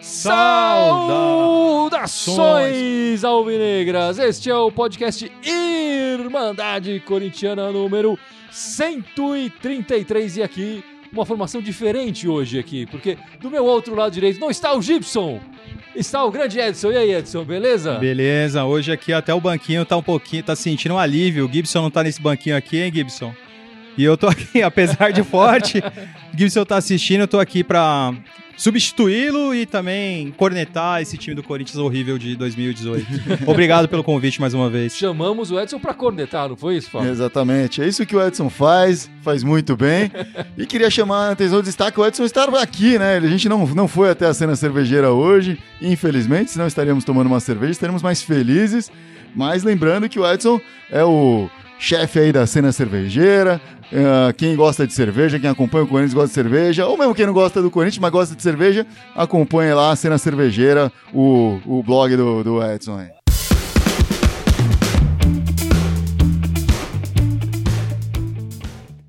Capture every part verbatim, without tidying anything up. Saudações alvinegras! Este é o podcast Irmandade Corintiana número cento e trinta e três e aqui uma formação diferente hoje aqui, porque do meu outro lado direito não está o Gibson, está o grande Edson. E aí, Edson, beleza? Beleza, hoje aqui até o banquinho tá um pouquinho, tá sentindo um alívio. O Gibson não tá nesse banquinho aqui, hein, Gibson? E eu tô aqui, apesar de forte, Gibson tá assistindo, eu tô aqui pra substituí-lo e também cornetar esse time do Corinthians horrível de dois mil e dezoito. Obrigado pelo convite mais uma vez. Chamamos o Edson para cornetar, não foi isso, Fábio? Exatamente, é isso que o Edson faz, faz muito bem. E queria chamar a atenção do destaque, o Edson está aqui, né? A gente não, não foi até a Cena Cervejeira hoje, infelizmente, senão estaríamos tomando uma cerveja, estaremos mais felizes. Mas lembrando que o Edson é o chefe aí da Cena Cervejeira. Uh, quem gosta de cerveja, quem acompanha o Corinthians gosta de cerveja, ou mesmo quem não gosta do Corinthians, mas gosta de cerveja, acompanha lá a Cena Cervejeira, o, o blog do, do Edson aí.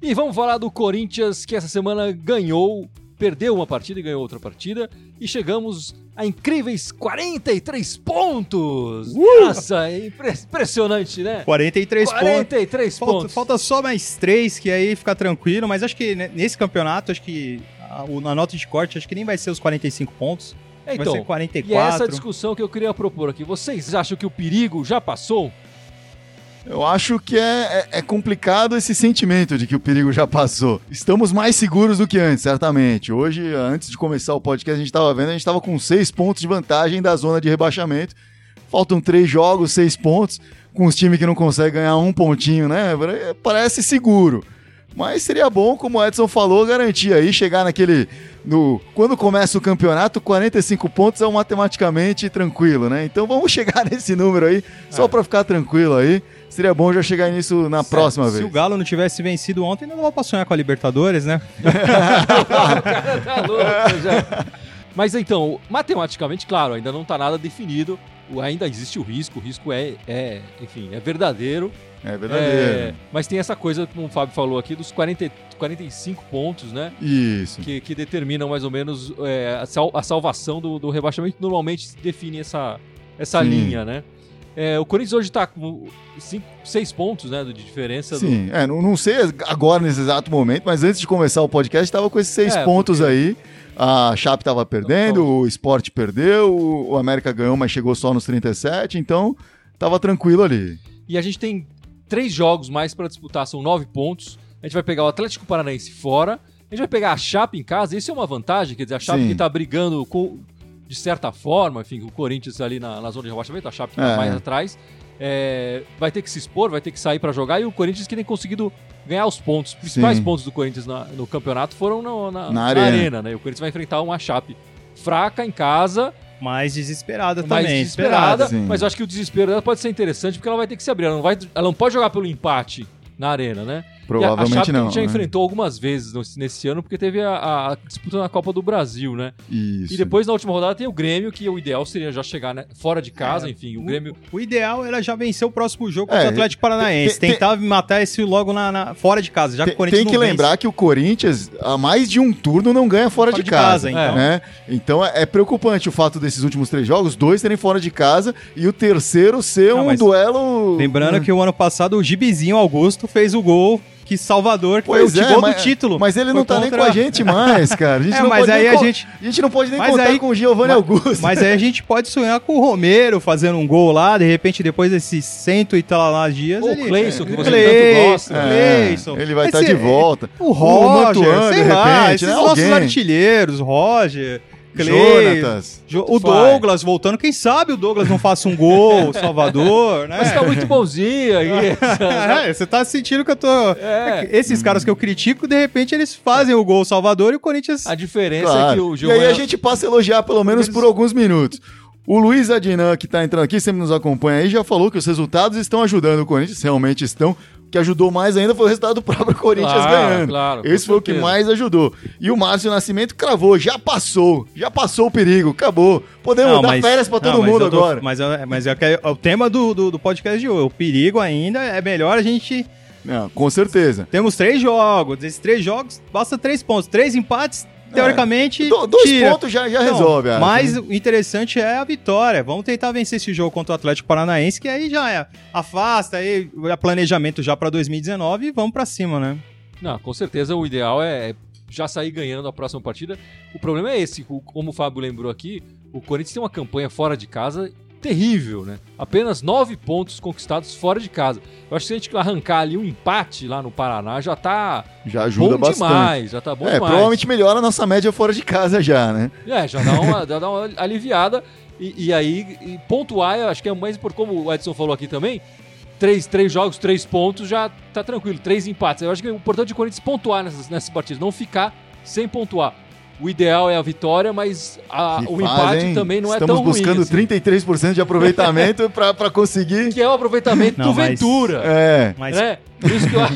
E vamos falar do Corinthians, que essa semana ganhou, perdeu uma partida e ganhou outra partida, e chegamos a incríveis quarenta e três pontos! Uh! Nossa, é impressionante, né? quarenta e três, quarenta e três pontos. pontos. Falta, falta só mais três, que aí fica tranquilo, mas acho que nesse campeonato, acho que a, a nota de corte, acho que nem vai ser os quarenta e cinco pontos, é, então, vai ser quarenta e quatro. E é essa discussão que eu queria propor aqui. Vocês acham que o perigo já passou? Eu acho que é, é, é complicado esse sentimento de que o perigo já passou. Estamos mais seguros do que antes, certamente. Hoje, antes de começar o podcast, a gente estava vendo, a gente estava com seis pontos de vantagem da zona de rebaixamento. Faltam três jogos, seis pontos, com os times que não conseguem ganhar um pontinho, né? Parece seguro. Mas seria bom, como o Edson falou, garantir aí, chegar naquele... No, quando começa o campeonato, quarenta e cinco pontos é um matematicamente tranquilo, né? Então vamos chegar nesse número aí, só é. Para ficar tranquilo aí. Seria bom já chegar nisso na certo. próxima vez. Se o Galo não tivesse vencido ontem, não dava pra sonhar com a Libertadores, né? O cara tá louco já. Mas então, matematicamente, claro, ainda não tá nada definido. Ainda existe o risco, o risco é, é enfim, é verdadeiro. É verdadeiro. É, mas tem essa coisa, como o Fábio falou aqui, dos quarenta, quarenta e cinco pontos, né? Isso. Que, que determinam mais ou menos é, a, sal, a salvação do, do rebaixamento. Normalmente se define essa, essa linha, né? É, o Corinthians hoje está com cinco, seis pontos, né, de diferença. Sim, do... é, não, não sei agora nesse exato momento, mas antes de começar o podcast estava com esses seis é, pontos porque... aí. A Chape estava perdendo, então, então... o Sport perdeu, o América ganhou, mas chegou só nos trinta e sete, então estava tranquilo ali. E a gente tem três jogos mais para disputar, são nove pontos. A gente vai pegar o Atlético Paranaense fora, a gente vai pegar a Chape em casa, isso é uma vantagem, quer dizer, a Chape Sim. que está brigando com... de certa forma, enfim, o Corinthians ali na, na zona de rebaixamento, a Chape que tá é. mais atrás, é, vai ter que se expor, vai ter que sair para jogar, e o Corinthians que tem conseguido ganhar os pontos. Os principais Sim. pontos do Corinthians na, no campeonato foram no, na, na, na arena, arena né? E o Corinthians vai enfrentar uma Chape fraca em casa, mais desesperada também. Mais desesperada, Sim. mas eu acho que o desespero dela pode ser interessante, porque ela vai ter que se abrir, ela não, vai, ela não pode jogar pelo empate na arena, né? Provavelmente a Chape não. A gente já né? enfrentou algumas vezes nesse ano, porque teve a, a disputa na Copa do Brasil, né? Isso. E depois, na última rodada, tem o Grêmio, que o ideal seria já chegar né? fora de casa, é, enfim, o, o Grêmio... O ideal era já vencer o próximo jogo contra é, o Atlético Paranaense, tem, tem, tentar tem, matar esse logo na, na, fora de casa, já que tem, o Corinthians tem que lembrar vence. Que o Corinthians, há mais de um turno, não ganha fora, fora de, de casa, casa então. Né? Então, é, é preocupante o fato desses últimos três jogos, dois serem fora de casa, e o terceiro ser não, um duelo... Lembrando hum. que o ano passado, o Gibizinho Augusto fez o gol... Que Salvador, que pois foi o é, gol mas, do título. Mas ele foi não tá contra... nem com a gente mais, cara. A gente, é, não, mas pode aí a co... gente... a gente não pode nem mas contar aí... com o Giovanni mas... Augusto. Mas aí a gente pode sonhar com o Romero fazendo um gol lá, de repente depois desses cento e tal lá dias... O ele... Cleison, é, que você Cleison, tanto gosta. É, Cleison. Ele vai estar tá de volta. O Roger, o Matuano, sei de lá, repente, esses né, nossos alguém. Artilheiros, Roger... Jonatas. Jo- o Douglas Fly. Voltando, quem sabe o Douglas não faça um gol, Salvador, né? Mas tá muito bonzinho aí. É, você tá sentindo que eu tô... É. Esses hum. caras que eu critico, de repente eles fazem é. o gol Salvador e o Corinthians... A diferença claro. é que o Giovanni... E aí a gente passa a elogiar pelo menos por alguns minutos. O Luiz Adinan, que tá entrando aqui, sempre nos acompanha aí, já falou que os resultados estão ajudando o Corinthians, realmente estão... que ajudou mais ainda foi o resultado do próprio Corinthians claro, ganhando. Claro, Esse foi certeza. o que mais ajudou. E o Márcio Nascimento cravou, já passou, já passou o perigo, acabou. Podemos não, dar mas, férias pra todo não, mundo tô, agora. Mas, eu, mas eu quero, o tema do, do, do podcast de hoje, o perigo ainda, é melhor a gente... Não, com certeza. Temos três jogos, esses três jogos, basta três pontos, três empates, teoricamente... É. Do, dois tira. pontos já, já então, resolve. Acho, mas né? o interessante é a vitória. Vamos tentar vencer esse jogo contra o Atlético Paranaense, que aí já é, afasta, aí é planejamento já para dois mil e dezenove e vamos para cima, né? Não, com certeza o ideal é já sair ganhando a próxima partida. O problema é esse, como o Fábio lembrou aqui, o Corinthians tem uma campanha fora de casa terrível, né? Apenas nove pontos conquistados fora de casa. Eu acho que se a gente arrancar ali um empate lá no Paraná, já tá já ajuda bom demais. Já tá bom é, demais. Provavelmente melhora a nossa média fora de casa já, né? É, já dá uma, dá uma aliviada. E, e aí, e pontuar, eu acho que é mais por como o Edson falou aqui também, três, três jogos, três pontos, já tá tranquilo. Três empates. Eu acho que é importante o Corinthians pontuar nessas, nessas partidas, não ficar sem pontuar. O ideal é a vitória, mas a, o empate faz, também não Estamos é tão ruim. Estamos buscando assim. trinta e três por cento de aproveitamento para conseguir... Que é o aproveitamento não, do mas... Ventura. É. Mas... Né? Por isso que eu acho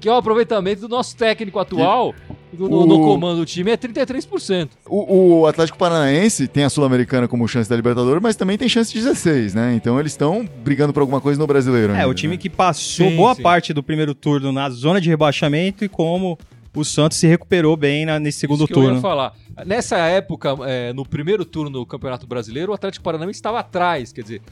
que é o aproveitamento do nosso técnico atual, do, o... no comando do time, é trinta e três por cento. O, o Atlético Paranaense tem a Sul-Americana como chance da Libertadores, mas também tem chance de dezesseis, né? Então eles estão brigando por alguma coisa no Brasileiro. É, ainda, o time né? que passou sim, boa sim. parte do primeiro turno na zona de rebaixamento e como... O Santos se recuperou bem na, nesse segundo Isso que turno. Eu ia falar. Nessa época, é, no primeiro turno do Campeonato Brasileiro, o Atlético Paranaense estava atrás, quer dizer,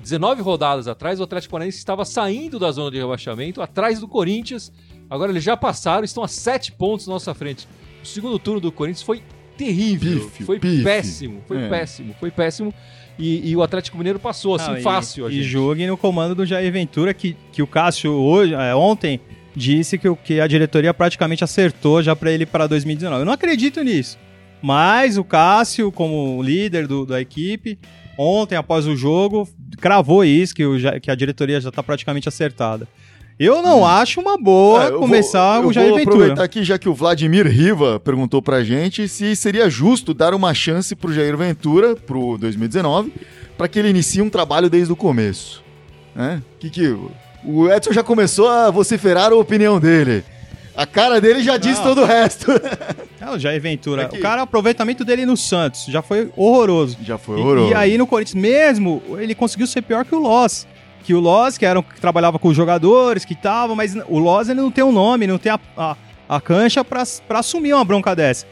dezenove rodadas atrás, o Atlético Paranaense estava saindo da zona de rebaixamento, atrás do Corinthians. Agora eles já passaram, estão a sete pontos na nossa frente. O segundo turno do Corinthians foi terrível, pífio, foi pífio. péssimo, foi é. péssimo, foi péssimo. E, e o Atlético-Mineiro passou, assim, ah, fácil. E, e jogue no comando do Jair Ventura, que, que o Cássio hoje, é, ontem... disse que, o, que a diretoria praticamente acertou já para ele para dois mil e dezenove. Eu não acredito nisso. Mas o Cássio, como líder do, da equipe, ontem, após o jogo, cravou isso, que, o, que a diretoria já está praticamente acertada. Eu não hum. acho uma boa ah, começar vou, o Jair Ventura. Eu vou aproveitar aqui, já que o Vladimir Riva perguntou pra gente se seria justo dar uma chance pro Jair Ventura, pro dois mil e dezenove, para que ele inicie um trabalho desde o começo. Né? Que que... O Edson já começou a vociferar a opinião dele. A cara dele já diz não. todo o resto. Não, Jair Ventura. É que... O cara, o aproveitamento dele no Santos já foi horroroso. Já foi horroroso. E, e aí no Corinthians mesmo, ele conseguiu ser pior que o Loss. Que o Loss, que, era, que trabalhava com os jogadores, que tava, mas o Loss ele não tem um nome, não tem a, a, a cancha pra, pra assumir uma bronca dessa.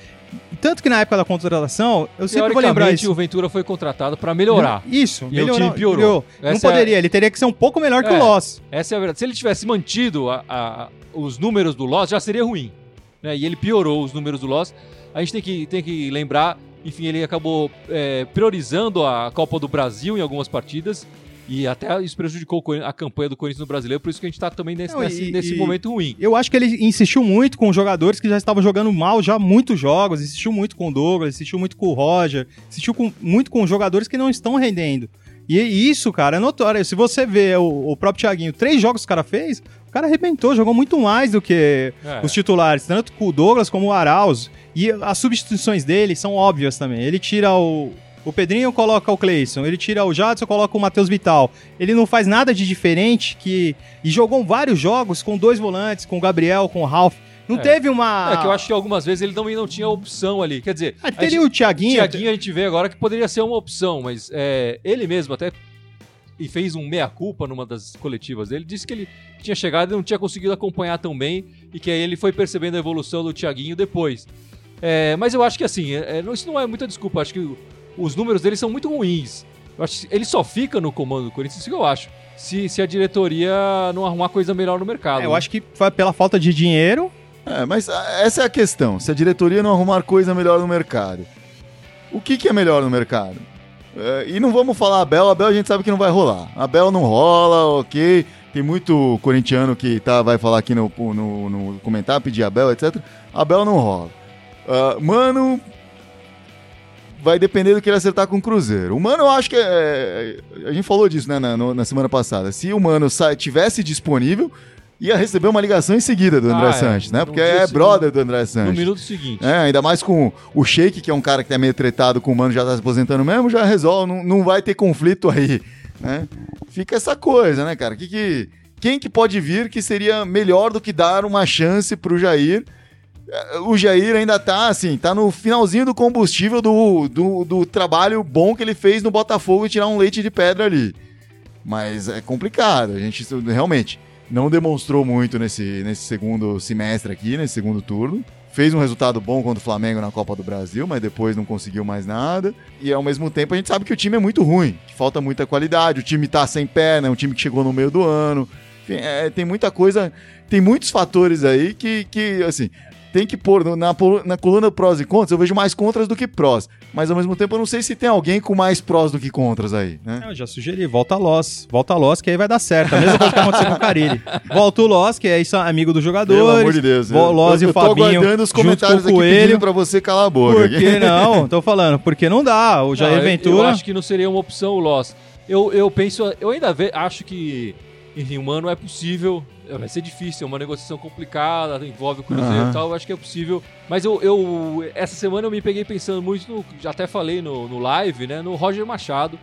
Tanto que na época da contratação, eu sempre vou lembrar isso. O Ventura foi contratado para melhorar. Não, isso, e melhorar, o time piorou. Não poderia, é... ele teria que ser um pouco melhor é, que o Loss. Essa é a verdade. Se ele tivesse mantido a, a, os números do Loss, já seria ruim. Né? E ele piorou os números do Loss. A gente tem que, tem que lembrar, enfim, ele acabou é, priorizando a Copa do Brasil em algumas partidas. E até isso prejudicou a campanha do Corinthians no Brasileiro, por isso que a gente tá também nesse, Não, e, nesse, nesse e momento ruim. Eu acho que ele insistiu muito com os jogadores que já estavam jogando mal já muitos jogos, insistiu muito com o Douglas, insistiu muito com o Roger, insistiu com, muito com os jogadores que não estão rendendo. E isso, cara, é notório. Se você vê o, o próprio Thiaguinho, três jogos que o cara fez, o cara arrebentou, jogou muito mais do que é. os titulares, tanto com o Douglas como o Arauz. E as substituições dele são óbvias também. Ele tira o... O Pedrinho coloca o Cleison, ele tira o Jadson, coloca o Matheus Vital. Ele não faz nada de diferente que... E jogou vários jogos com dois volantes, com o Gabriel, com o Ralf. Não é. teve uma... É que eu acho que algumas vezes ele não, não tinha opção ali. Quer dizer... Ah, teria gente, o Thiaguinho. O Thiaguinho a gente vê agora que poderia ser uma opção, mas é, ele mesmo até... E fez um meia-culpa numa das coletivas dele. Disse que ele tinha chegado e não tinha conseguido acompanhar tão bem. E que aí ele foi percebendo a evolução do Thiaguinho depois. É, mas eu acho que assim, é, isso não é muita desculpa. Acho que... Os números dele são muito ruins. Eu acho que ele só fica no comando do Corinthians, isso que eu acho. Se, se a diretoria não arrumar coisa melhor no mercado. É, eu né? acho que foi pela falta de dinheiro. É, mas essa é a questão. Se a diretoria não arrumar coisa melhor no mercado. O que, que é melhor no mercado? É, e não vamos falar Abel. Abel a gente sabe que não vai rolar. Abel não rola, ok. Tem muito corintiano que tá, vai falar aqui no, no, no comentário, pedir Abel, etcétera. Abel não rola. Uh, mano... Vai depender do que ele acertar com o Cruzeiro. O Mano, eu acho que é... A gente falou disso, né, na, na semana passada. Se o Mano sa... tivesse disponível, ia receber uma ligação em seguida do André ah, Sanches, é. né? Porque é brother seguinte, do André Sanches. No minuto seguinte. É, ainda mais com o Sheik, que é um cara que tá meio tretado com o Mano, já tá se aposentando mesmo, já resolve, não, não vai ter conflito aí, né? Fica essa coisa, né, cara? O que que... Quem que pode vir que seria melhor do que dar uma chance pro Jair? O Jair ainda tá assim, tá no finalzinho do combustível do, do, do trabalho bom que ele fez no Botafogo e tirar um leite de pedra ali. Mas é complicado, a gente realmente não demonstrou muito nesse, nesse segundo semestre aqui, nesse segundo turno. Fez um resultado bom contra o Flamengo na Copa do Brasil, mas depois não conseguiu mais nada. E ao mesmo tempo a gente sabe que o time é muito ruim, que falta muita qualidade, o time tá sem perna, é um time que chegou no meio do ano. Enfim, é, tem muita coisa, tem muitos fatores aí que, que assim, tem que pôr na, na coluna prós e contras. Eu vejo mais contras do que prós, mas ao mesmo tempo eu não sei se tem alguém com mais prós do que contras aí, né? Eu já sugeri, volta a Loss, volta a Loss, que aí vai dar certo, a mesma coisa que aconteceu com o Carille. Volta o Loss, que aí é amigo dos jogadores. Pelo amor de Deus, Loss e o Fabinho, aguardando os comentários junto com o aqui pedindo pra você calar a boca. Por que não? Tô falando, porque não dá, o Jair não, Ventura... Eu, eu acho que não seria uma opção o Loss. Eu, eu penso, eu ainda ve- acho que... Enfim, o Mano é possível, vai ser difícil, é uma negociação complicada, envolve o Cruzeiro uhum. e tal, eu acho que é possível. Mas eu, eu essa semana eu me peguei pensando muito, no, já até falei no, no live, né, no Roger Machado,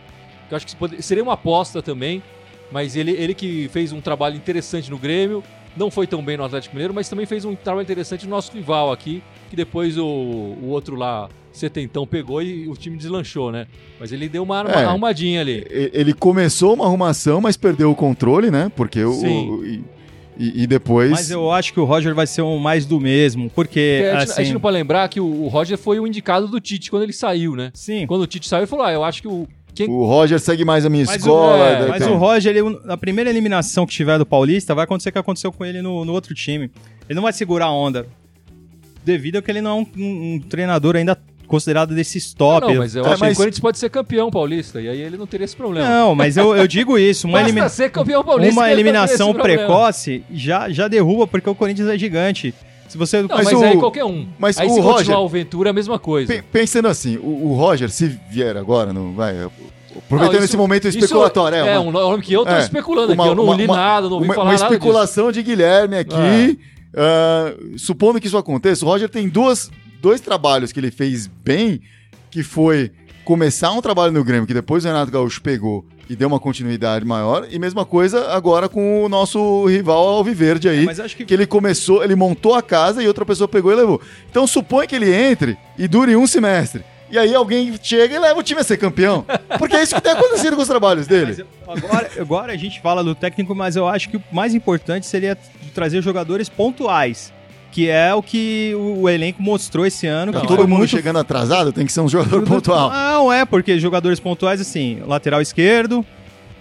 que eu acho que pode, seria uma aposta também, mas ele, ele que fez um trabalho interessante no Grêmio, não foi tão bem no Atlético-Mineiro, mas também fez um trabalho interessante no nosso rival aqui, que depois o, o outro lá... setentão pegou e o time deslanchou, né? Mas ele deu uma, arma, é, uma arrumadinha ali. Ele começou uma arrumação, mas perdeu o controle, né? Porque o, o e, e depois... Mas eu acho que o Roger vai ser um mais do mesmo, porque... porque assim... A gente não pode lembrar que o Roger foi o indicado do Tite quando ele saiu, né? Sim. Quando o Tite saiu, ele falou, ah, eu acho que o... Quem... O Roger segue mais a minha mas escola. O, é, mas o Roger, ele, na primeira eliminação que tiver do Paulista, vai acontecer o que aconteceu com ele no, no outro time. Ele não vai segurar a onda, devido a que ele não é um, um, um treinador ainda considerado desses top. Não, não, mas eu é, acho mas... que o Corinthians pode ser campeão paulista, e aí ele não teria esse problema. Não, mas eu, eu digo isso. Uma, elimina... ser campeão paulista, uma eliminação precoce já, já derruba, porque o Corinthians é gigante. Se você... Não, mas, mas o... aí qualquer um. Mas aí o se Roger... continuar o Ventura, a mesma coisa. P- pensando assim, o, o Roger, se vier agora, não vai... Aproveitando não, isso, esse momento especulatório. É, é, uma... é um nome que eu tô é, especulando uma, aqui. Eu não uma, li uma, nada, não ouvi uma, falar uma nada. Uma especulação disso. De Guilherme aqui. Ah. Uh, supondo que isso aconteça, o Roger tem duas... dois trabalhos que ele fez bem, que foi começar um trabalho no Grêmio, que depois o Renato Gaúcho pegou e deu uma continuidade maior, e mesma coisa agora com o nosso rival alviverde aí, é, mas acho que... que ele começou, ele montou a casa e outra pessoa pegou e levou. Então supõe que ele entre e dure um semestre, e aí alguém chega e leva o time a ser campeão, porque é isso que tem acontecido com os trabalhos dele. É, mas eu, agora, agora a gente fala do técnico, mas eu acho que o mais importante seria trazer jogadores pontuais, que é o que o elenco mostrou esse ano. Não, que todo mundo muito... chegando atrasado tem que ser um jogador pontual. Não, é, porque jogadores pontuais, assim, lateral esquerdo,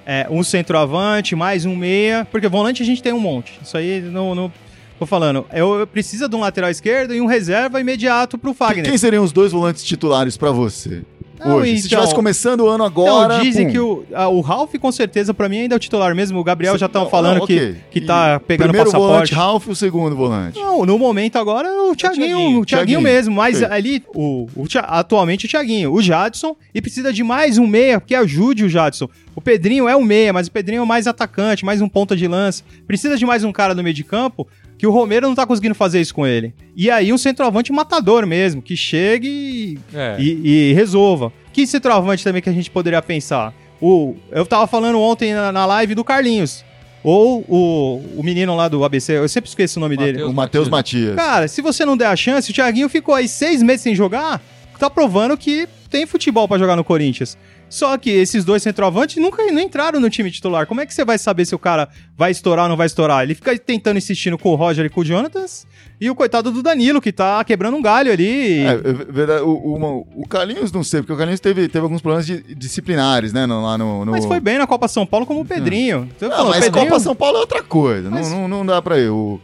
é, um centroavante, mais um meia, porque volante a gente tem um monte. Isso aí, não, não tô falando. Eu, eu preciso de um lateral esquerdo e um reserva imediato pro Fagner. Quem seriam os dois volantes titulares pra você? Não, hoje, então, se estivesse começando o ano agora... Então, dizem pum. que o, a, o Ralf, com certeza, pra mim ainda é o titular mesmo. O Gabriel Cê, já estão falando ah, okay. que, que tá pegando o passaporte. Primeiro volante, Ralf, o segundo volante. Não, no momento agora o Thiaguinho, o Thiaguinho mesmo. Mas okay. ali, o, o, atualmente o Thiaguinho, o Jadson, e precisa de mais um meia, que ajude o Jadson. O Pedrinho é um meia, mas o Pedrinho é mais atacante, mais um ponta de lança. Precisa de mais um cara no meio de campo... que o Romero não tá conseguindo fazer isso com ele. E aí um centroavante matador mesmo, que chegue e, é. e, e resolva. Que centroavante também que a gente poderia pensar? O, eu tava falando ontem na, na live do Carlinhos, ou o, o menino lá do A B C, eu sempre esqueço o nome Mateus dele. O Matheus Matias. Cara, se você não der a chance, o Thiaguinho ficou aí seis meses sem jogar, tá provando que tem futebol pra jogar no Corinthians. Só que esses dois centroavantes nunca não entraram no time titular. Como é que você vai saber se o cara vai estourar ou não vai estourar? Ele fica tentando insistindo com o Roger e com o Jonatas e o coitado do Danilo, que tá quebrando um galho ali. É, verdade, o, o, o Carlinhos, não sei, porque o Carlinhos teve, teve alguns problemas de, disciplinares, né? No, lá no, no... Mas foi bem na Copa São Paulo como o Pedrinho. Não, falando, mas Pedrinho... Copa São Paulo é outra coisa. Mas... Não, não, não dá pra ir. O...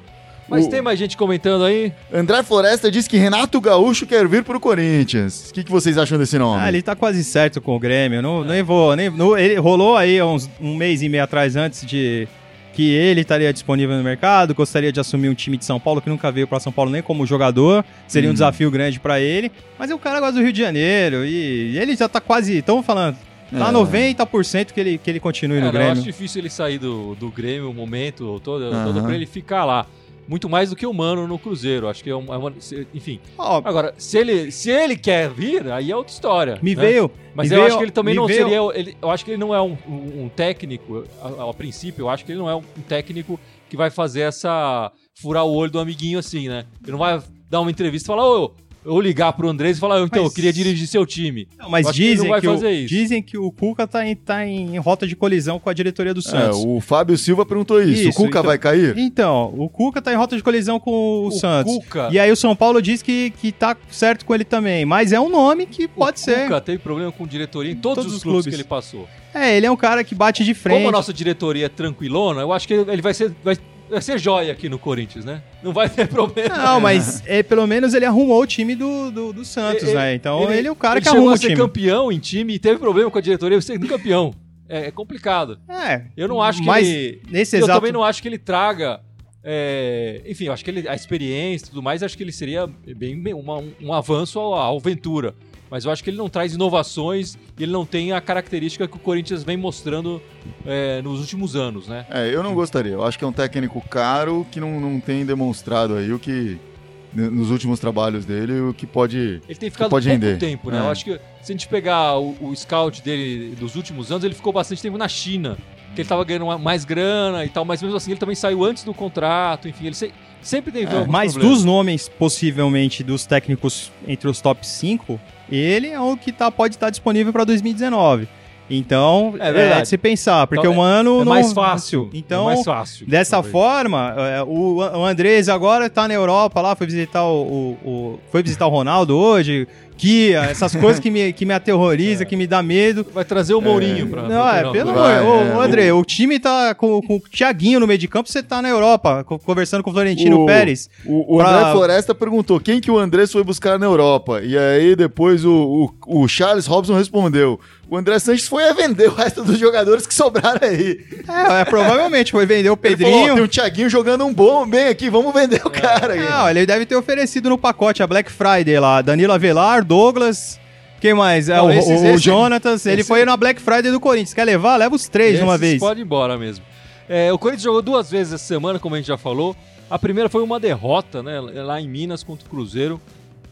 Mas o... tem mais gente comentando aí? André Floresta diz que Renato Gaúcho quer vir pro Corinthians. O que, que vocês acham desse nome? Ah, ele tá quase certo com o Grêmio. Não, é. Nem vou, nem, não, ele rolou aí uns, um mês e meio atrás antes de que ele estaria disponível no mercado. Gostaria de assumir um time de São Paulo que nunca veio pra São Paulo nem como jogador. Seria hum. um desafio grande pra ele. Mas é um cara gosta do Rio de Janeiro e, e ele já tá quase... Estão falando... Tá é. noventa por cento que ele, que ele continue é, no Grêmio. Eu acho difícil ele sair do, do Grêmio o momento todo, todo uhum. pra ele ficar lá. muito mais do que o Mano no Cruzeiro. Acho que é uma... É uma enfim. Óbvio. Agora, se ele, se ele quer vir, aí é outra história. Me né? veio. Mas me eu veio, acho que ele também não veio. seria... Ele, eu acho que ele não é um, um, um técnico, a, a princípio, eu acho que ele não é um técnico que vai fazer essa... furar o olho do amiguinho assim, né? Ele não vai dar uma entrevista e falar... Ô, ou ligar pro Andrés e falar, então, mas... eu queria dirigir seu time. Não, mas dizem que, que o, dizem que o Cuca tá em, tá em rota de colisão com a diretoria do Santos. É, o Fábio Silva perguntou isso. isso o Cuca então, vai cair? Então, o Cuca tá em rota de colisão com o, o Santos. Cuca... E aí o São Paulo diz que, que tá certo com ele também. Mas é um nome que pode o ser. O Cuca teve problema com diretoria em todos, todos os clubes, clubes que ele passou. É, ele é um cara que bate de frente. Como a nossa diretoria é tranquilona, eu acho que ele vai ser... Vai... Vai ser joia aqui no Corinthians, né? Não vai ter problema. Não, mas é, pelo menos ele arrumou o time do, do, do Santos, ele, né? Então ele, ele é o cara que arruma o time. Ele chegou a ser campeão em time e teve problema com a diretoria sendo campeão. É, é complicado. É. Eu não acho que mas ele... Nesse eu exato... também não acho que ele traga... É, enfim, eu acho que ele, a experiência e tudo mais, acho que ele seria bem uma, um avanço à alventura. Mas eu acho que ele não traz inovações e ele não tem a característica que o Corinthians vem mostrando é, nos últimos anos, né? É, eu não gostaria. Eu acho que é um técnico caro que não, não tem demonstrado aí o que... Nos últimos trabalhos dele, o que pode Ele tem ficado pouco render. tempo, né? É. Eu acho que se a gente pegar o, o scout dele dos últimos anos, ele ficou bastante tempo na China. Que ele tava ganhando mais grana e tal, mas mesmo assim ele também saiu antes do contrato, enfim, ele se, sempre teve é, Mas problema. Dos nomes, possivelmente, dos técnicos entre os top cinco, ele é o que tá, pode estar tá disponível para dois mil e dezenove. Então, é, verdade. é de se pensar, porque então, o Mano... É, é mais não... fácil. Então, é mais fácil, dessa talvez. forma, o, o Andrés agora tá na Europa lá, foi visitar o, o, o, foi visitar o Ronaldo hoje, Kia, essas coisas que me, que me aterroriza, é. que me dá medo. Vai trazer o Mourinho é. pra... Não, é, pelo amor... Ô, André, o time tá com, com o Thiaguinho no meio de campo, você tá na Europa, conversando com o Florentino o, Pérez. O, o pra... André Floresta perguntou quem que o Andrés foi buscar na Europa, e aí depois o, o, o Charles Robson respondeu... O André Sanches foi a vender o resto dos jogadores que sobraram aí. É, é provavelmente foi vender o Pedrinho. Ele falou, ó, tem o Thiaguinho jogando um bom bem aqui, vamos vender o é. cara. Aí. Não, ele deve ter oferecido no pacote a Black Friday lá, Danilo Avelar, Douglas, quem mais? Não, é, esses, o, o esse, Jonathan, esse... ele foi na Black Friday do Corinthians. Quer levar? Leva os três de uma vez. Pode ir embora mesmo. É, o Corinthians jogou duas vezes essa semana, como a gente já falou. A primeira foi uma derrota, né, lá em Minas contra o Cruzeiro,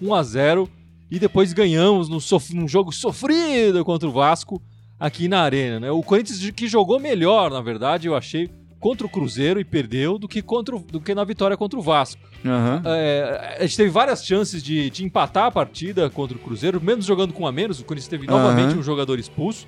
um a zero. E depois ganhamos num, sof- num jogo sofrido contra o Vasco aqui na Arena, né? O Corinthians que jogou melhor, na verdade, eu achei, contra o Cruzeiro e perdeu do que, contra o, do que na vitória contra o Vasco. Uhum. É, a gente teve várias chances de, de empatar a partida contra o Cruzeiro, menos jogando com um a menos, o Corinthians teve uhum. novamente um jogador expulso.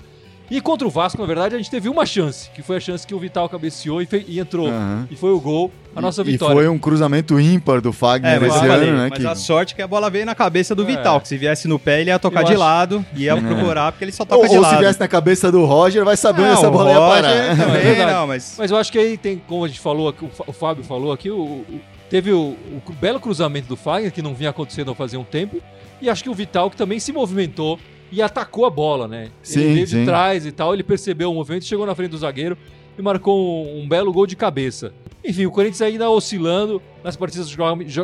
E contra o Vasco, na verdade, a gente teve uma chance, que foi a chance que o Vital cabeceou e, fe- e entrou. Uhum. E foi o gol, a nossa e, vitória. E foi um cruzamento ímpar do Fagner é, esse ano, falei, né? Mas que... a sorte é que a bola veio na cabeça do é. Vital, que se viesse no pé ele ia tocar Eu de acho... lado, ia é. procurar, porque ele só toca ou, de ou lado. Ou se viesse na cabeça do Roger, vai saber onde essa bola ia parar. Também, é não, mas... mas eu acho que aí tem, como a gente falou, o Fábio falou aqui, o, o, teve o, o, o belo cruzamento do Fagner, que não vinha acontecendo fazia um tempo, e acho que o Vital que também se movimentou e atacou a bola, né? Sim, ele veio sim. de trás e tal, ele percebeu o movimento, chegou na frente do zagueiro e marcou um, um belo gol de cabeça. Enfim, o Corinthians ainda oscilando nas partidas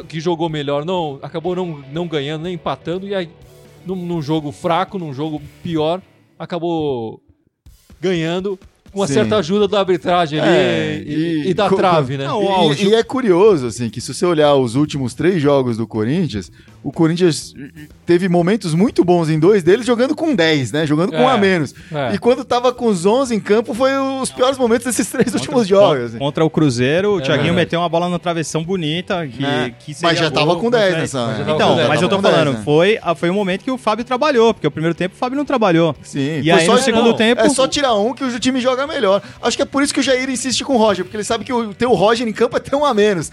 que jogou melhor, não, acabou não, não ganhando, nem empatando, e aí num, num jogo fraco, num jogo pior, acabou ganhando com uma sim. certa ajuda da arbitragem ali é, e, e, e da co- trave, né? Não, ó, e, ju- e é curioso, assim, que se você olhar os últimos três jogos do Corinthians, o Corinthians teve momentos muito bons em dois deles jogando com dez, né? Jogando com é, um a menos. É. E quando tava com os onze em campo, foi os piores momentos desses três contra, últimos jogos. Assim. Contra o Cruzeiro, o é, Thiaguinho é. meteu uma bola na travessão bonita. Que, é. que seria mas já tava gol, com dez nessa... Né? Então, mas, mas eu tô falando, dez, né? foi, foi um momento que o Fábio trabalhou, porque o primeiro tempo o Fábio não trabalhou. Sim. E aí só, no segundo não, tempo... É só tirar um que o time joga melhor. Acho que é por isso que o Jair insiste com o Roger, porque ele sabe que o, ter o Roger em campo é ter um a menos.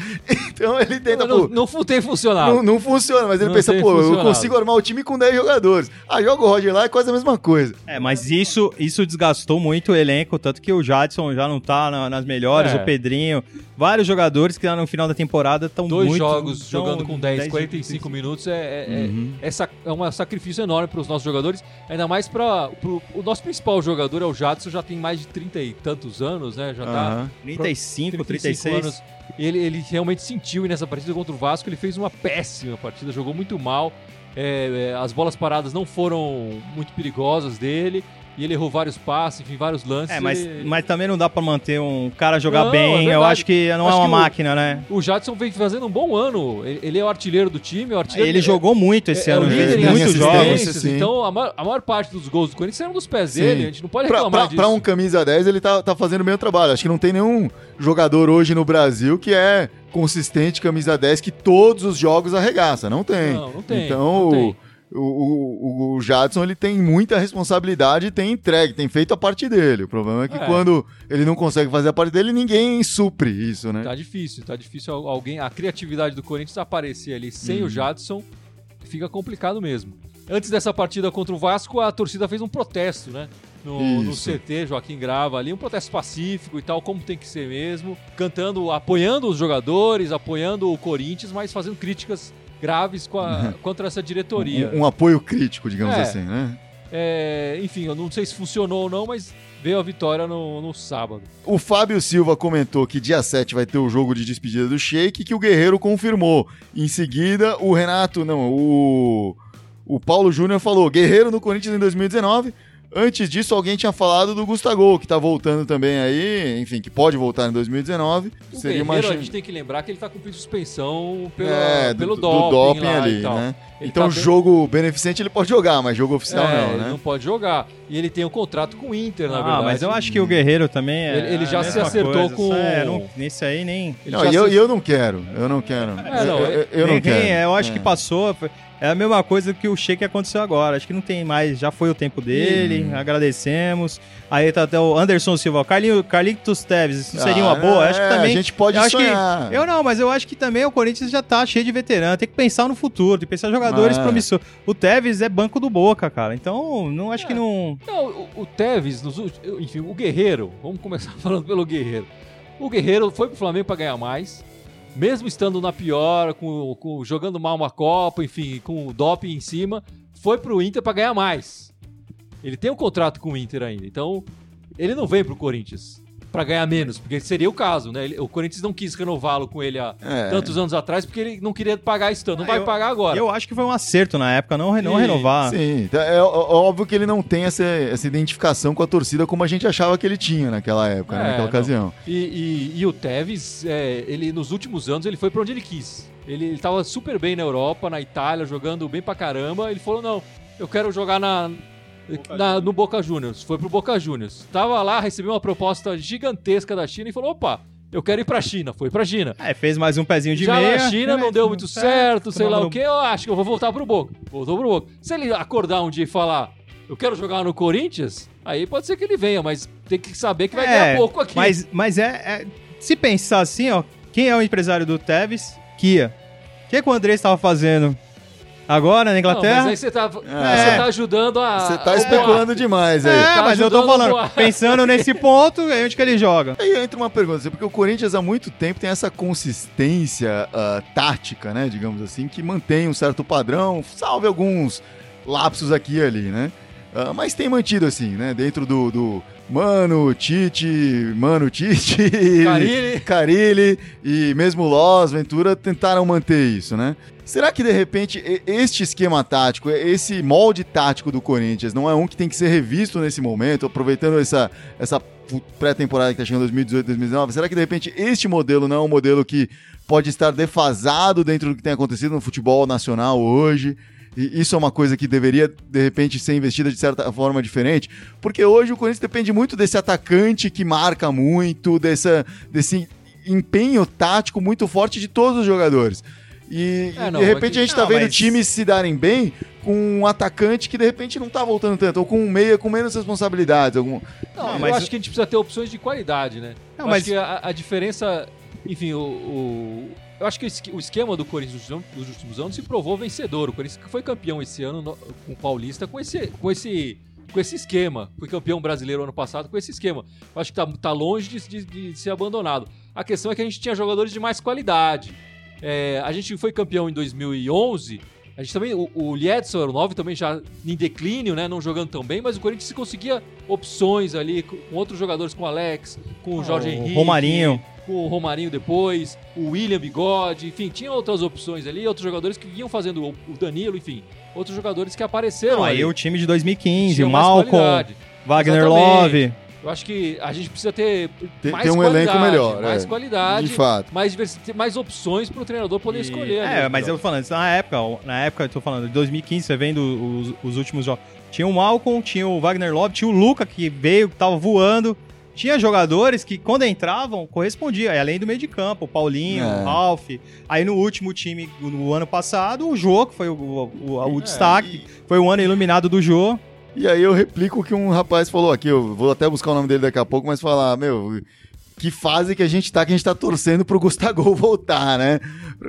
Então ele tenta... Não, pô, não, não tem funcionado. Não, não funciona, mas ele não pensa, pô, funcionado. eu consigo armar o time com dez jogadores. Ah, joga o Roger lá, é quase a mesma coisa. É, mas isso, isso desgastou muito o elenco, tanto que o Jadson já não tá na, nas melhores, é. o Pedrinho, vários jogadores que no final da temporada estão muito... Dois jogos tão, jogando com dez, dez quarenta e cinco minutos é, é, uhum. é, é, é um sacrifício enorme para os nossos jogadores, ainda mais para o nosso principal jogador, é o Jadson, já tem mais de trinta e tantos anos, né? Já uhum. tá... trinta e cinco, trinta e cinco, trinta e seis anos. Ele, ele realmente sentiu, e nessa partida contra o Vasco ele fez uma péssima partida, jogou muito mal, é, é, as bolas paradas não foram muito perigosas dele, E ele errou vários passes, enfim, vários lances. É, mas, mas também não dá pra manter um cara jogar não, bem. É eu acho que não acho é uma máquina, o, né? O Jadson vem fazendo um bom ano. Ele é o artilheiro do time. O artilheiro ele do... jogou muito esse é, ano. É ele muitos jogos. Assim. Então, a maior, a maior parte dos gols do Corinthians eram dos pés sim. dele. A gente não pode reclamar pra, pra, disso. Pra um camisa dez, ele tá, tá fazendo o mesmo trabalho. Acho que não tem nenhum jogador hoje no Brasil que é consistente camisa dez, que todos os jogos arregaça. Não tem. Não, não tem. Então... Não tem. O, o, o Jadson, ele tem muita responsabilidade, tem entregue, tem feito a parte dele. O problema é que é. quando ele não consegue fazer a parte dele, ninguém supre isso, né? Tá difícil, tá difícil alguém, a criatividade do Corinthians aparecer ali sem hum. o Jadson, fica complicado mesmo. Antes dessa partida contra o Vasco, a torcida fez um protesto, né? No, no C T, Joaquim Grava ali, um protesto pacífico e tal, como tem que ser mesmo, cantando, apoiando os jogadores, apoiando o Corinthians, mas fazendo críticas graves com a, contra essa diretoria. Um, um apoio crítico, digamos é, assim, né? É, enfim, eu não sei se funcionou ou não, mas veio a vitória no, no sábado. O Fábio Silva comentou que dia sete vai ter o jogo de despedida do Sheik, que o Guerreiro confirmou. Em seguida, o Renato, não, o, o Paulo Júnior falou, Guerreiro no Corinthians em dois mil e dezenove. Antes disso, alguém tinha falado do Gustavo, que tá voltando também aí, enfim, que pode voltar em dois mil e dezenove. O Seria uma... A gente tem que lembrar que ele tá cumprindo suspensão pela, é, do, pelo doping, do doping ali, né? Ele então, tá bem... jogo beneficente ele pode jogar, mas jogo oficial é, não, ele né? não pode jogar. E ele tem um contrato com o Inter, na ah, verdade. Ah, mas eu acho que o Guerreiro também é. Ele, ele já se acertou coisa, com. É, não, nesse aí nem. Não, e eu, se... eu não quero, eu não quero. É, não, eu, eu, eu não quero. É, eu acho é. que passou. É a mesma coisa que o Sheik aconteceu agora. Acho que não tem mais, já foi o tempo dele, hum. agradecemos. Aí tá até o Anderson Silva, Carlinho, Carlitos Teves, isso seria ah, uma boa? É, acho que também. A gente pode eu sonhar. Acho que, eu não, mas eu acho que também o Corinthians já tá cheio de veterano. Tem que pensar no futuro, tem que pensar em jogadores ah. promissores. O Teves é banco do Boca, cara. Então, não acho é. que não. Não, o, o Teves, nos, enfim, o Guerreiro, vamos começar falando pelo Guerreiro. O Guerreiro foi pro Flamengo pra ganhar mais. Mesmo estando na pior, com, com, jogando mal uma Copa, enfim, com o doping em cima, foi pro Inter para ganhar mais. Ele tem um contrato com o Inter ainda, então ele não vem pro Corinthians para ganhar menos, porque seria o caso, né? Ele, o Corinthians não quis renová-lo com ele há é. tantos anos atrás, porque ele não queria pagar isso tanto, não ah, vai eu, pagar agora. Eu acho que foi um acerto na época, não, não e, renovar. Sim, é óbvio que ele não tem essa, essa identificação com a torcida como a gente achava que ele tinha naquela época, é, né? naquela não. ocasião. E, e, e o Tevez, é, ele, nos últimos anos, ele foi para onde ele quis. Ele estava super bem na Europa, na Itália, jogando bem pra caramba. Ele falou, não, eu quero jogar na... Boca Na, no Boca Juniors, foi pro Boca Juniors. Tava lá, recebeu uma proposta gigantesca da China e falou, opa, eu quero ir pra China. Foi pra China. É, fez mais um pezinho de Já meia. Já na China, né? Não deu muito certo, certo sei lá no... o que, eu acho que eu vou voltar pro Boca. Voltou pro Boca. Se ele acordar um dia e falar, eu quero jogar no Corinthians, aí pode ser que ele venha, mas tem que saber que vai é, ganhar pouco aqui. Mas, mas é, é... Se pensar assim, ó, quem é o empresário do Tevez? Kia. O que, que o André estava fazendo... Agora, na Inglaterra... Não, mas aí você tá, é. você tá ajudando a... Você tá especulando demais aí. É, tá mas eu tô falando, pensando nesse ponto, é onde que ele joga. Aí entra uma pergunta, porque o Corinthians há muito tempo tem essa consistência uh, tática, né, digamos assim, que mantém um certo padrão, salve alguns lapsos aqui e ali, né? Uh, mas tem mantido assim, né, dentro do... do... Mano, Tite, Mano, Tite, Carille. Carille e mesmo Loz, Ventura tentaram manter isso, né? Será que de repente este esquema tático, esse molde tático do Corinthians não é um que tem que ser revisto nesse momento, aproveitando essa, essa pré-temporada que está chegando em dois mil e dezoito, dois mil e dezenove? Será que de repente este modelo não é um modelo que pode estar defasado dentro do que tem acontecido no futebol nacional hoje? E isso é uma coisa que deveria, de repente, ser investida de certa forma diferente, porque hoje o Corinthians depende muito desse atacante que marca muito, dessa, desse empenho tático muito forte de todos os jogadores. E, é, não, de repente, aqui... a gente tá não, vendo mas... times se darem bem com um atacante que, de repente, não tá voltando tanto, ou com um meia com menos responsabilidades. Algum... Não, eu mas acho eu... que a gente precisa ter opções de qualidade, né? Não, eu mas... acho que a, a diferença... Enfim, o... o... Eu acho que o esquema do Corinthians nos últimos anos se provou vencedor. O Corinthians foi campeão esse ano com o Paulista com esse, com esse, com esse esquema. Foi campeão brasileiro ano passado com esse esquema. Eu acho que tá, tá longe de, de, de ser abandonado. A questão é que a gente tinha jogadores de mais qualidade. É, a gente foi campeão em dois mil e onze. A gente também, o, o Liedson era o nove, também já em declínio, né, não jogando tão bem, mas o Corinthians conseguia opções ali com outros jogadores, com o Alex, com o Jorge oh, Henrique. Romarinho. Com o Romarinho depois, o William Bigode, enfim, tinha outras opções ali, outros jogadores que vinham fazendo, o Danilo, enfim, outros jogadores que apareceram. Não, aí o time de dois mil e quinze, o Malcom, Wagner Exatamente. Love. Eu acho que a gente precisa ter tem, mais tem um qualidade, elenco melhor, mais é, qualidade, de fato. mais diversidade, mais opções para o treinador poder e, escolher. É, né, mas melhor. eu falando na época, na época eu tô falando de dois mil e quinze, você vendo os, os últimos jogos, tinha o Malcom, tinha o Wagner Love, tinha o Luca que veio, que tava voando, tinha jogadores que quando entravam correspondiam, além do meio de campo, o Paulinho, é. o Ralf. Aí no último time no ano passado, o Jô, que foi o, o, o, o é, destaque, e... foi o ano iluminado do Jô. E aí eu replico o que um rapaz falou aqui, eu vou até buscar o nome dele daqui a pouco, mas falar, meu, que fase que a gente tá, que a gente tá torcendo pro Gustavo voltar, né?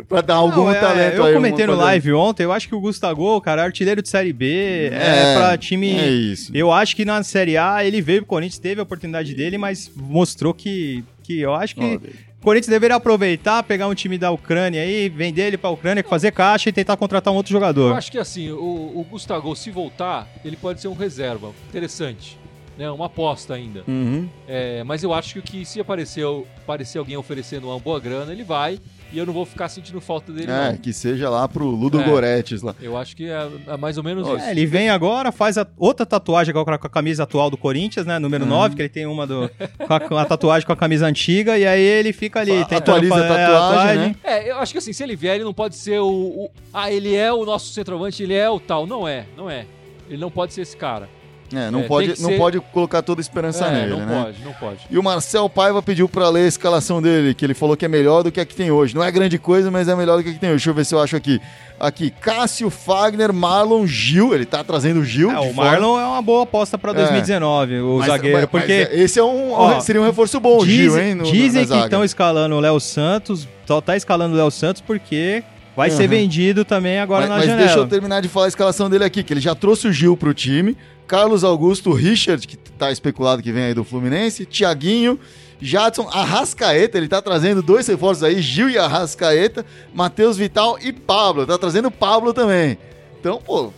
Pra dar algum Não, é, talento eu aí. Eu comentei no live ontem, eu acho que o Gustavo, cara, é artilheiro de Série B, é, é pra time... É isso. Eu acho que na Série A ele veio pro Corinthians, teve a oportunidade dele, mas mostrou que, que eu acho que... Óbvio. O Corinthians deveria aproveitar, pegar um time da Ucrânia aí, vender ele pra Ucrânia, fazer caixa e tentar contratar um outro jogador. Eu acho que assim, o, o Gustavo, se voltar, ele pode ser um reserva. Interessante. Né? Uma aposta ainda. Uhum. É, mas eu acho que se aparecer, aparecer alguém oferecendo uma boa grana, ele vai. E eu não vou ficar sentindo falta dele. É, não. que seja lá pro Ludo é, Goretes lá. Eu acho que é, é mais ou menos isso. É, ele vem agora, faz a outra tatuagem com a camisa atual do Corinthians, né? Número uhum. nove, que ele tem uma do, com a, uma tatuagem com a camisa antiga, e aí ele fica ali. Atualiza a tatuagem, é, a tatuagem, né? É, eu acho que assim, se ele vier, ele não pode ser o, o... Ah, ele é o nosso centroavante, ele é o tal. Não é, não é. Ele não pode ser esse cara. É, não, é, pode, não ser... pode colocar toda a esperança é, nele, não né? pode, não pode. E o Marcel Paiva pediu pra ler a escalação dele, que ele falou que é melhor do que a que tem hoje. Não é grande coisa, mas é melhor do que a que tem hoje. Deixa eu ver se eu acho aqui. Aqui, Cássio, Fagner, Marlon, Gil. Ele tá trazendo o Gil. É, o Marlon fora. É uma boa aposta pra dois mil e dezenove, é. o mas, zagueiro. Mas, porque mas esse é um, ó, seria um reforço bom, dizem, o Gil, hein? No, dizem no, que estão escalando o Léo Santos. Só tá escalando o Léo Santos porque... Vai uhum. ser vendido também agora mas, na mas janela. Mas deixa eu terminar de falar a escalação dele aqui, que ele já trouxe o Gil pro time, Carlos Augusto, Richard, que tá especulado que vem aí do Fluminense, Thiaguinho, Jadson, Arrascaeta, ele tá trazendo dois reforços aí, Gil e Arrascaeta, Matheus Vital e Pablo, tá trazendo Pablo também. Então, pô,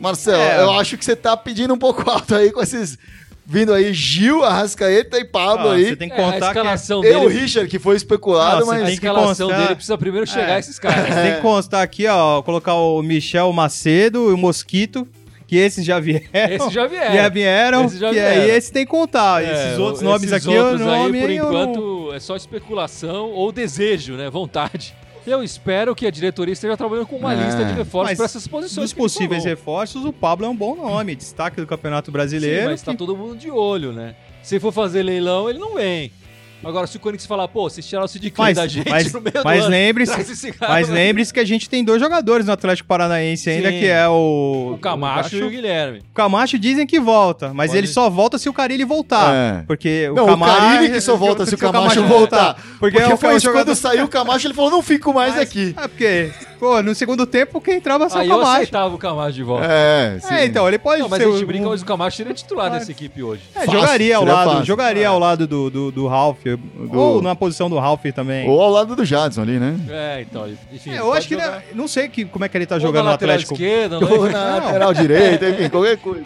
Marcelo, é, eu acho que você tá pedindo um pouco alto aí com esses... Vindo aí Gil, Arrascaeta e Pablo ah, aí. Você tem que contar é, a escalação que é... dele... Eu e o Richard, que foi especulado, não, mas... A escalação constar... dele precisa primeiro chegar é. a esses caras. É. Você tem que constar aqui, ó, colocar o Michel Macedo e o Mosquito, que esses já vieram. Esses já vieram. Já vieram. Esse já vieram. E aí esse tem que contar. É, esses outros nomes esses aqui... Outros eu não aí, por enquanto, não... é só especulação ou desejo, né? Vontade. Eu espero que a diretoria esteja trabalhando com uma é. lista de reforços para essas posições. Dos possíveis reforços, o Pablo é um bom nome. Destaque do Campeonato Brasileiro. Sim, mas está que... todo mundo de olho, né? Se for fazer leilão, ele não vem. Agora, se o Corinthians falar, pô, vocês tiraram o Sidiclin da gente mas, no meio do mas ano, lembre-se, mas lembre-se que a gente tem dois jogadores no Atlético Paranaense ainda, sim, que é o... O Camacho o Cacho, e o Guilherme. O Camacho dizem que volta, mas Pode... ele só volta se o Carille voltar. É. Porque não, o Camacho... o Carille que só volta se o Camacho voltar. É. Porque, porque foi isso, jogador... quando saiu o Camacho, ele falou, não fico mais mas, aqui. É porque... Pô, no segundo tempo, quem entrava era só o Camacho. Aí eu aceitava o Camacho de volta. É, sim. É, então, ele pode não, ser... Mas a gente um... brinca, mas o Camacho seria titular mas... dessa equipe hoje. É, fácil, jogaria ao lado, fácil. jogaria é. ao lado do, do, do Ralf, do... ou na posição do Ralf também. Ou ao lado do Jadson ali, né? É, então, enfim. É, eu acho jogar. que ele... Não sei que, como é que ele tá ou jogando no Atlético. Esquerda, não ou na lateral direita, enfim, qualquer coisa.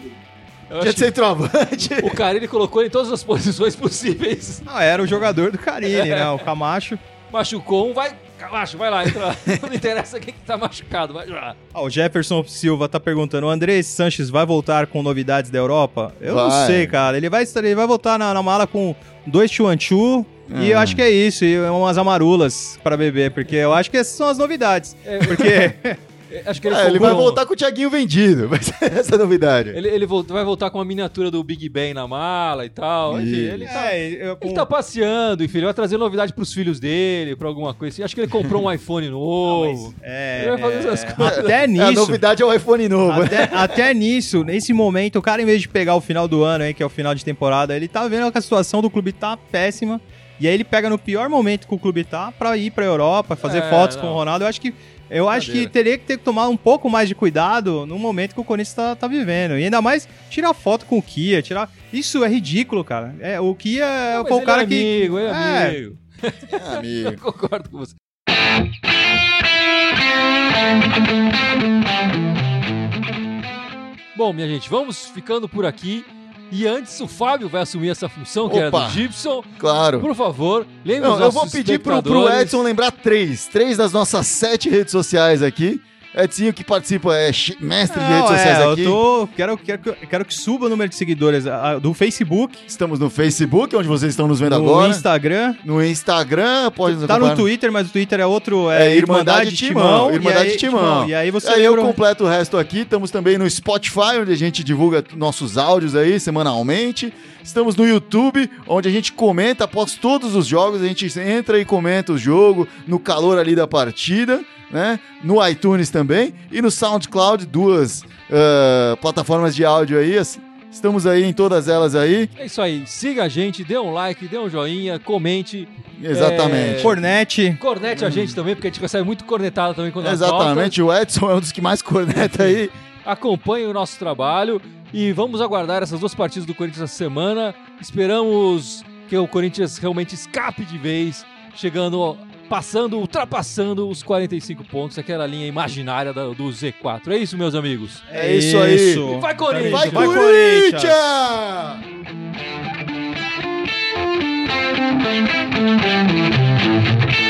Tinha de centroavante. O Carille colocou ele em todas as posições possíveis. Não, era o jogador do Carille, né? O Camacho. Machucou um, vai... Camacho, vai lá, entra lá. Não interessa quem que tá machucado, vai lá. Ah, o Jefferson Silva tá perguntando, o André Sanches vai voltar com novidades da Europa? Eu vai. não sei, cara. Ele vai, ele vai voltar na, na mala com dois chuanchu ah. e eu acho que é isso, e umas amarulas pra beber, porque eu acho que essas são as novidades. É, porque... acho que ele, ah, ele vai um... voltar com o Thiaguinho vendido, vai ser essa novidade. Ele, ele vai voltar com uma miniatura do Big Ben na mala e tal. Enfim, ele, é, tá, eu, com... ele tá passeando, enfim, ele vai trazer novidade pros filhos dele, pra alguma coisa assim. Acho que ele comprou um iPhone novo. Não, é, ele vai fazer essas é, coisas. Até nisso. A novidade é o iPhone novo. Até, até nisso, nesse momento, o cara, em vez de pegar o final do ano, hein, que é o final de temporada, ele tá vendo que a situação do clube tá péssima. E aí ele pega no pior momento que o clube tá pra ir pra Europa, fazer é, fotos não. com o Ronaldo. Eu acho que. Eu acho que teria que ter que tomar um pouco mais de cuidado no momento que o Corinthians tá, tá vivendo. E ainda mais tirar foto com o Kia, tirar... Isso é ridículo, cara. É, o Kia é o cara é que... Amigo, ele é amigo, é amigo. Eu concordo com você. Bom, minha gente, vamos ficando por aqui. E antes, o Fábio vai assumir essa função, que Opa, era do Gibson. Claro. Por favor, lembre os nossos espectadores. Eu vou pedir pro, pro Edson lembrar três. Três das nossas sete redes sociais aqui. Edinho que participa, é mestre de redes sociais aqui. Eu tô, quero, quero, quero que suba o número de seguidores a, a, do Facebook. Estamos no Facebook, onde vocês estão nos vendo no agora. No Instagram. No Instagram, pode nos tá acompanhar. Tá no Twitter, mas o Twitter é outro... É, é Irmandade, Irmandade Timão. Timão. Irmandade e aí, Timão. Timão. E aí você... Aí eu completo o resto aqui. Estamos também no Spotify, onde a gente divulga nossos áudios aí semanalmente. Estamos no YouTube, onde a gente comenta após todos os jogos. A gente entra e comenta o jogo no calor ali da partida, né? No iTunes também e no SoundCloud, duas uh, plataformas de áudio aí. Estamos aí em todas elas aí. É isso aí. Siga a gente, dê um like, dê um joinha, comente. Exatamente. É... Cornete. Cornete hum. a gente também, porque a gente consegue muito cornetado também quando nós falamos. Exatamente. O Edson é um dos que mais corneta aí. Acompanhe o nosso trabalho e vamos aguardar essas duas partidas do Corinthians essa semana. Esperamos que o Corinthians realmente escape de vez, chegando... Passando, ultrapassando os quarenta e cinco pontos, aquela linha imaginária do Z quatro. É isso, meus amigos? É, é isso aí. Isso. Vai, Corinthians! Vai, vai Corinthians! Vai, Corinthians!